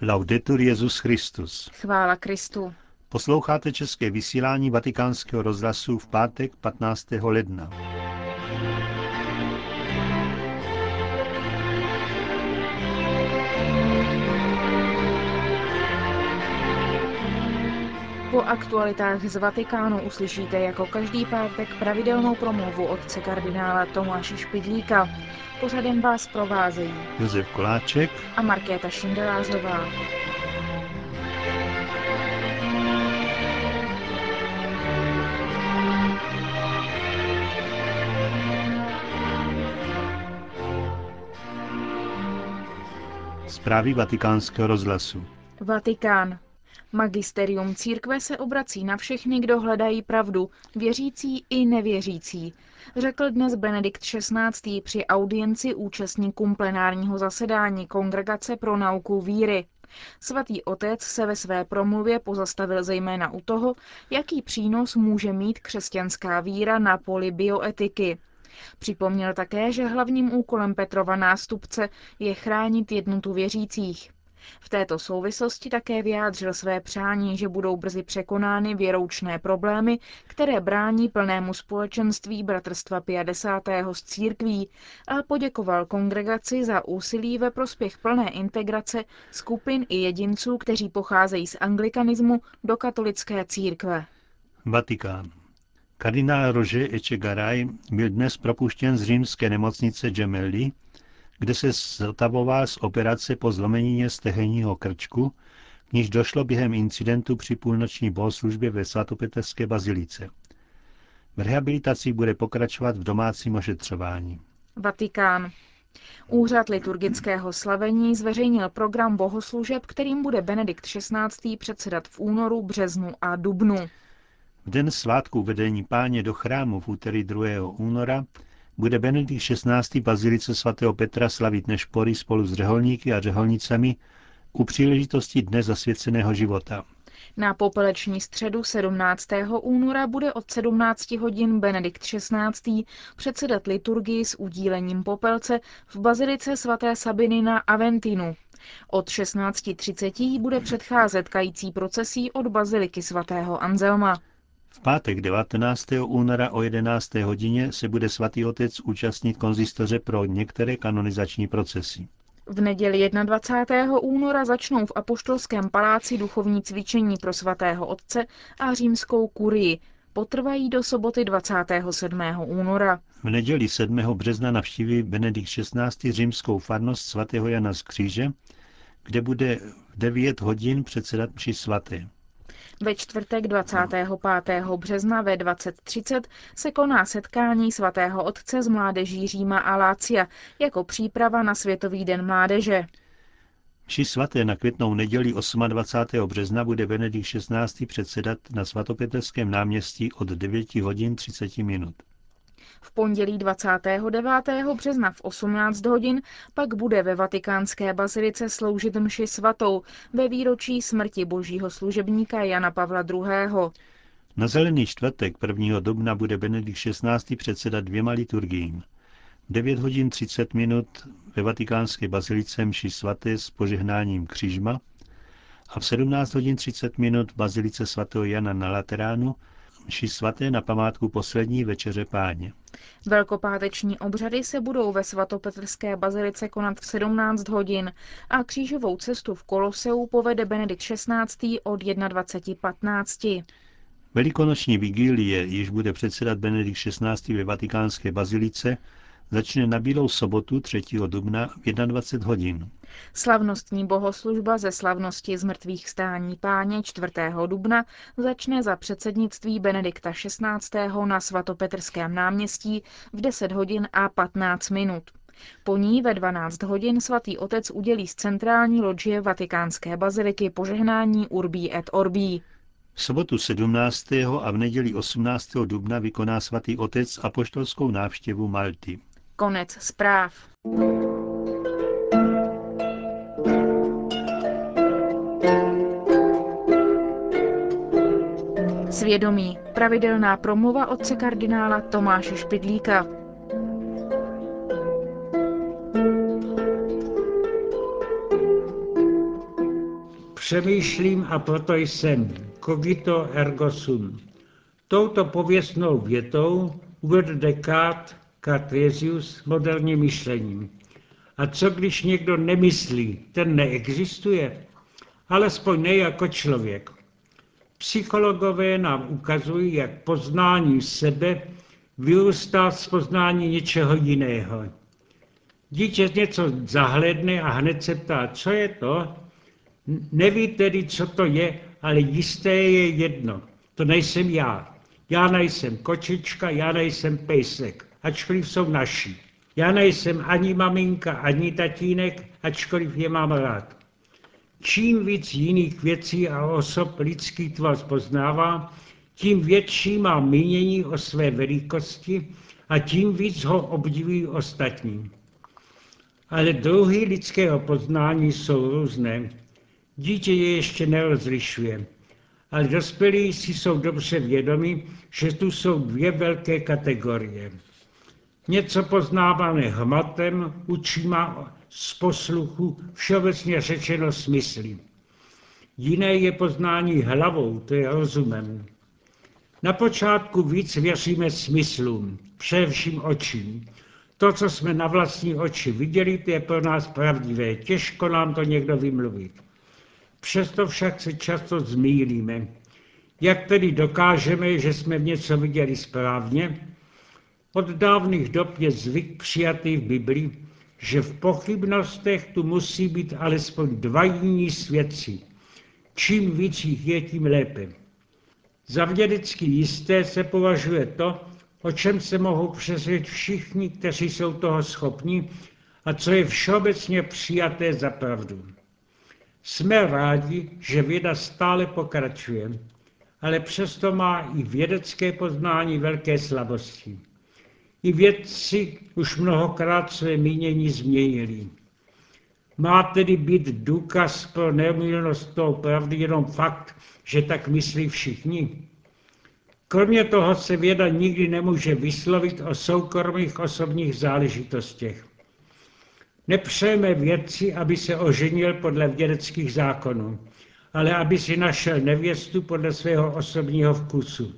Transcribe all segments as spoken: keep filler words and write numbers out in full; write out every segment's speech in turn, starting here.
Laudetur Jesus Christus. Chvála Kristu. Posloucháte české vysílání Vatikánského rozhlasu v pátek patnáctého ledna. Po aktualitách z Vatikánu uslyšíte jako každý pátek pravidelnou promluvu otce kardinála Tomáše Špidlíka. Pořadem vás provázejí Josef Koláček a Markéta Šindelářová. Zprávy Vatikánského rozhlasu. Vatikán. Magisterium církve se obrací na všechny, kdo hledají pravdu, věřící i nevěřící, řekl dnes Benedikt šestnáctý při audienci účastníkům plenárního zasedání Kongregace pro nauku víry. Svatý otec se ve své promluvě pozastavil zejména u toho, jaký přínos může mít křesťanská víra na poli bioetiky. Připomněl také, že hlavním úkolem Petrova nástupce je chránit jednotu věřících. V této souvislosti také vyjádřil své přání, že budou brzy překonány věroučné problémy, které brání plnému společenství Bratrstva padesátého s církví, a poděkoval kongregaci za úsilí ve prospěch plné integrace skupin i jedinců, kteří pocházejí z anglikanismu do katolické církve. Vatikán. Kardinál Rože Ečegaray byl dnes propuštěn z římské nemocnice Gemelli, kde se zotavoval z operace po zlomenině stehenního krčku, k níž došlo během incidentu při půlnoční bohoslužbě ve svatopeterské bazilice. V rehabilitaci bude pokračovat v domácím ošetřování. Vatikán. Úřad liturgického slavení zveřejnil program bohoslužeb, kterým bude Benedikt šestnáctý předsedat v únoru, březnu a dubnu. V den svátku vedení Páně do chrámu v úterý druhého února bude Benedikt šestnáctý bazilice svatého Petra slavit nešpory spolu s řeholníky a řeholnicemi u příležitosti Dne zasvěceného života. Na popeleční středu sedmnáctého února bude od sedmnácti hodin Benedikt šestnáctý předsedat liturgii s udílením popelce v bazilice svaté Sabiny na Aventinu. Od šestnácti třiceti bude předcházet kající procesí od baziliky svatého Anselma. V pátek devatenáctého února o jedenácté hodině se bude svatý otec účastnit konzistoře pro některé kanonizační procesy. V neděli dvacátého prvního února začnou v Apoštolském paláci duchovní cvičení pro svatého otce a římskou kurii. Potrvají do soboty dvacátého sedmého února. V neděli sedmého března navštíví Benedikt šestnáctý římskou farnost svatého Jana z Kříže, kde bude v devět hodin předsedat mši svaté. Ve čtvrtek dvacátého pátého března ve dvacet třicet se koná setkání svatého otce s mládeží Říma a Lácia jako příprava na Světový den mládeže. Mši svaté na květnou neděli dvacátého osmého března bude Benedikt šestnáctý předsedat na svatopeterském náměstí od devěti hodin třiceti minut. V pondělí dvacátého devátého března v osmnáct hodin pak bude ve Vatikánské bazilice sloužit mši svatou ve výročí smrti božího služebníka Jana Pavla druhého. Na zelený čtvrtek prvního dubna bude Benedikt šestnáctý předsedat dvěma liturgiím. devět hodin třicet minut ve Vatikánské bazilice mši svaté s požehnáním křížma a v sedmnáct hodin třicet minut v bazilice svatého Jana na Lateránu mši svaté na památku poslední večeře Páně. Velkopáteční obřady se budou ve svatopetrské bazilice konat v sedmnáct hodin a křížovou cestu v Koloseu povede Benedikt šestnáctý od dvacátého prvního patnáct. Velikonoční vigílie, již bude předsedat Benedikt šestnáctý ve Vatikánské bazilice, začne na Bílou sobotu třetího dubna v dvacet jedna hodin. Slavnostní bohoslužba ze slavnosti zmrtvých stání Páně čtvrtého dubna začne za předsednictví Benedikta šestnáctého na svatopetrském náměstí v deset hodin a patnáct minut. Po ní ve dvanáct hodin svatý otec udělí z centrální lodžie Vatikánské baziliky požehnání Urbi et Orbi. V sobotu sedmnáctého a v neděli osmnáctého dubna vykoná svatý otec apoštolskou návštěvu Malty. Konec zpráv. Svědomí. Pravidelná promluva otce kardinála Tomáše Špidlíka. Přemýšlím a proto jsem, cogito ergo sum. Touto pověstnou větou uvedl Descartes, Kartezius, moderní myšlení. A co když někdo nemyslí, ten neexistuje? Alespoň ne jako člověk. Psychologové nám ukazují, jak poznání sebe vyrůstá z poznání něčeho jiného. Dítě něco zahledne a hned se ptá, co je to? Neví tedy, co to je, ale jisté je jedno. To nejsem já. Já nejsem kočička, já nejsem pejsek, ačkoliv jsou naši. Já nejsem ani maminka, ani tatínek, ačkoliv je mám rád. Čím víc jiných věcí a osob lidský tvoř poznává, tím větší má mínění o své velikosti a tím víc ho obdivují ostatní. Ale druhy lidského poznání jsou různé. Dítě je ještě nerozlišuje, ale dospělí si jsou dobře vědomi, že tu jsou dvě velké kategorie. Něco poznávané hmatem, učima z posluchu, všeobecně řečeno smysly. Jiné je poznání hlavou, to je rozumem. Na počátku víc věříme smyslům, především očím. To, co jsme na vlastní oči viděli, to je pro nás pravdivé. Těžko nám to někdo vymluvit. Přesto však se často zmýlíme. Jak tedy dokážeme, že jsme v něco viděli správně? Od dávných dob je zvyk přijatý v Biblii, že v pochybnostech tu musí být alespoň dva jiní svědci. Čím víc jich je, tím lépe. Za vědecky jisté se považuje to, o čem se mohou přesvědčit všichni, kteří jsou toho schopni a co je všeobecně přijaté za pravdu. Jsme rádi, že věda stále pokračuje, ale přesto má i vědecké poznání velké slabosti. I vědci už mnohokrát své mínění změnili. Má tedy být důkaz pro neomylnost toho pravdy jenom fakt, že tak myslí všichni? Kromě toho se věda nikdy nemůže vyslovit o soukromých osobních záležitostech. Nepřejeme vědci, aby se oženil podle vědeckých zákonů, ale aby si našel nevěstu podle svého osobního vkusu.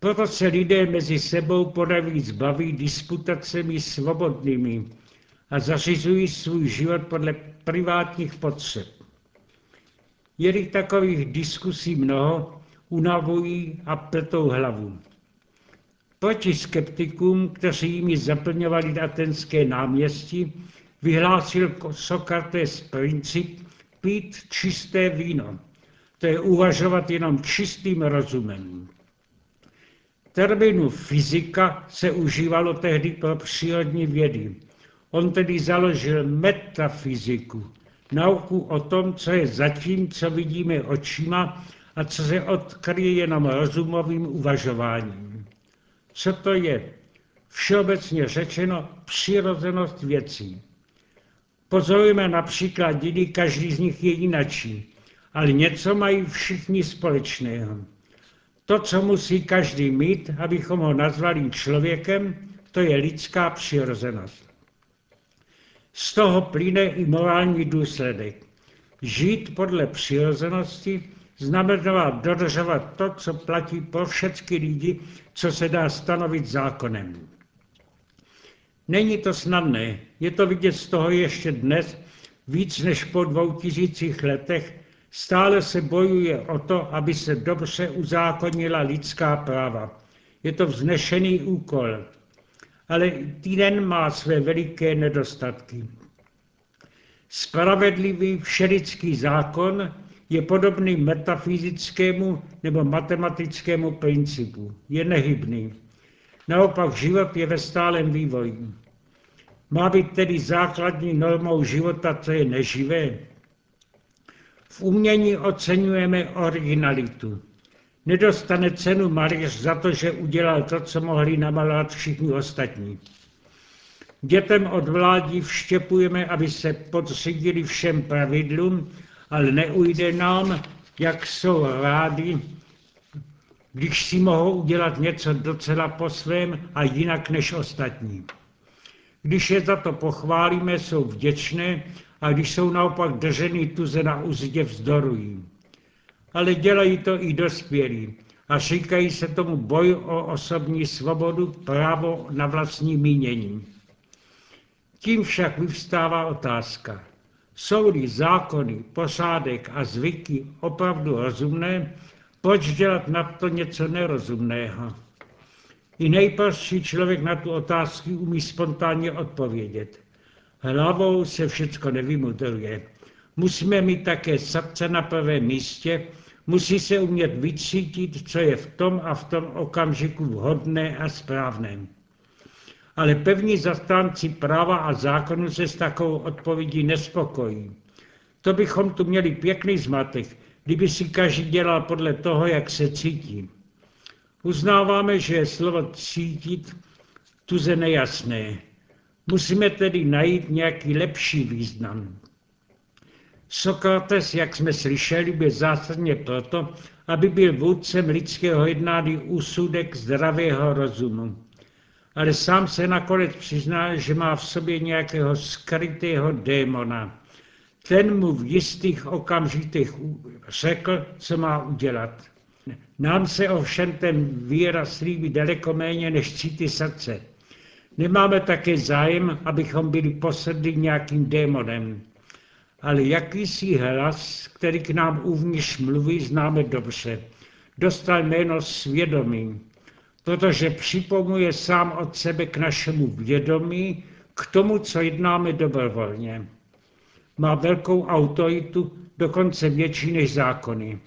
Proto se lidé mezi sebou ponavíc baví disputacemi svobodnými a zařizují svůj život podle privátních potřeb. Je takových diskusí mnoho, unavují a pletou hlavu. Proti skeptikům, kteří jimi zaplňovali aténské náměstí, vyhlásil Sokrates princip pít čisté víno, to je uvažovat jenom čistým rozumem. Termínu fyzika se užívalo tehdy pro přírodní vědy. On tedy založil metafyziku, nauku o tom, co je zatím, co vidíme očima a co se odkryje jenom rozumovým uvažováním. Co to je? Všeobecně řečeno přirozenost věcí. Pozorujeme například lidi, každý z nich je jinačí, ale něco mají všichni společného. To, co musí každý mít, abychom ho nazvali člověkem, to je lidská přirozenost. Z toho plyne i morální důsledek. Žít podle přirozenosti znamená dodržovat to, co platí pro všechny lidi, co se dá stanovit zákonem. Není to snadné, je to vidět z toho ještě dnes, víc než po dvou tisících letech, stále se bojuje o to, aby se dobře uzákonila lidská práva. Je to vznešený úkol, ale týden má své veliké nedostatky. Spravedlivý všelidský zákon je podobný metafyzickému nebo matematickému principu. Je nehybný. Naopak život je ve stálém vývoji. Má být tedy základní normou života, co je neživé. V umění oceňujeme originalitu. Nedostane cenu malíř za to, že udělal to, co mohli namalovat všichni ostatní. Dětem od vládí vštěpujeme, aby se podřídili všem pravidlům, ale neujde nám, jak jsou rádi, když si mohou udělat něco docela po svém a jinak než ostatní. Když je za to pochválíme, jsou vděčné a když jsou naopak drženy tuze na uzdě, vzdorují. Ale dělají to i dospělí a říkají se tomu boj o osobní svobodu, právo na vlastní mínění. Tím však vyvstává otázka. Jsou-li zákony, posádek a zvyky opravdu rozumné, proč dělat na to něco nerozumného? I nejprostší člověk na tu otázku umí spontánně odpovědět. Hlavou se všecko nevymudruje. Musíme mít také srdce na prvém místě, musí se umět vycítit, co je v tom a v tom okamžiku vhodné a správné. Ale pevní zastánci práva a zákonu se s takovou odpovědí nespokojí. To bychom tu měli pěkný zmatek, kdyby si každý dělal podle toho, jak se cítí. Uznáváme, že je slovo cítit tuze nejasné. Musíme tedy najít nějaký lepší význam. Sokrates, jak jsme slyšeli, byl zásadně proto, aby byl vůdcem lidského jednání úsudek zdravého rozumu. Ale sám se nakonec přizná, že má v sobě nějakého skrytého démona. Ten mu v jistých okamžitých řekl, co má udělat. Nám se ovšem ten výraz líbí daleko méně než cítit srdce. Nemáme také zájem, abychom byli posedlí nějakým démonem. Ale jakýsi hlas, který k nám uvnitř mluví, známe dobře. Dostal jméno svědomí, protože připomuje sám od sebe k našemu vědomí, k tomu, co jednáme dobrovolně. Má velkou autoritu, dokonce větší než zákony.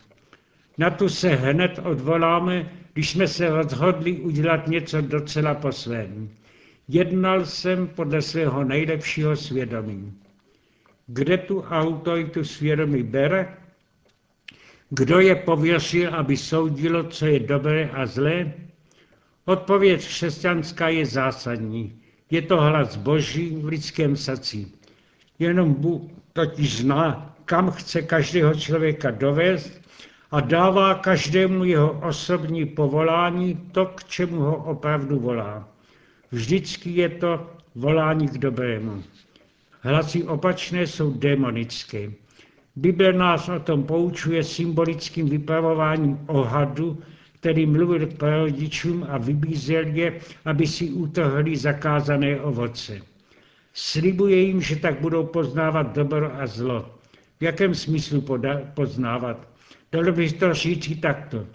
Na tu se hned odvoláme, když jsme se rozhodli udělat něco docela po svém. Jednal jsem podle svého nejlepšího svědomí. Kde tu autoritu svědomí bere? Kdo je pověřil, aby soudilo, co je dobré a zlé? Odpověď křesťanská je zásadní. Je to hlas Boží v lidském srdci. Jenom Bůh totiž zná, kam chce každého člověka dovést a dává každému jeho osobní povolání to, k čemu ho opravdu volá. Vždycky je to volání k dobrému. Hlasy opačné jsou démonické. Bible nás o tom poučuje symbolickým vypravováním o hadu, který mluvil k prarodičům a vybízel je, aby si utrhli zakázané ovoce. Slibuje jim, že tak budou poznávat dobro a zlo. V jakém smyslu poznávat? Dalo by to říct takto.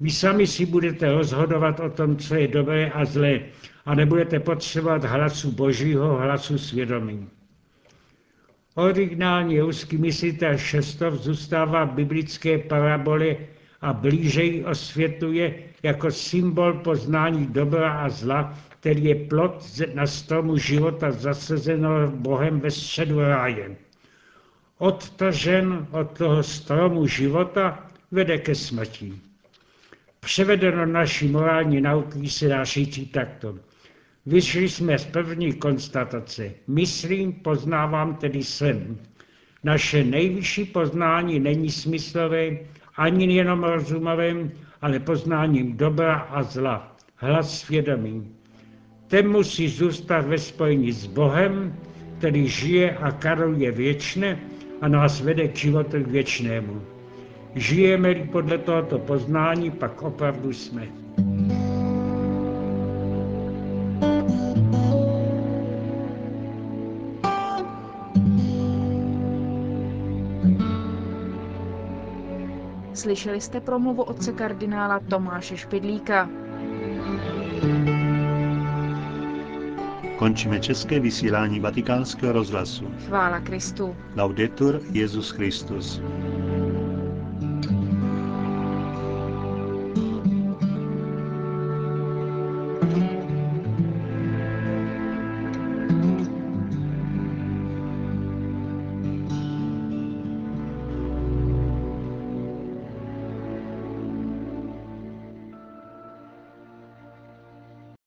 Vy sami si budete rozhodovat o tom, co je dobré a zlé, a nebudete potřebovat hlasu Božího, hlasu svědomí. Originální ruský myslitel Šestov zůstává v biblické parabole a blíže ji osvětluje jako symbol poznání dobra a zla, který je plod na stromu života zasazeno Bohem ve středu ráje. Odtržen od toho stromu života vede ke smrti. Převedeno naší morální nauky se dá říct takto. Vyšli jsme z první konstatace. Myslím, poznávám, tedy jsem. Naše nejvyšší poznání není smyslové, ani jenom rozumovém, ale poznáním dobra a zla, hlas svědomí. Ten musí zůstat ve spojení s Bohem, který žije a karuje věčně a nás vede k životu věčnému. Žijeme-li podle tohoto poznání, pak opravdu jsme. Slyšeli jste promluvu otce kardinála Tomáše Špidlíka. Končíme české vysílání Vatikánského rozhlasu. Chvála Kristu. Laudetur Jesus Christus.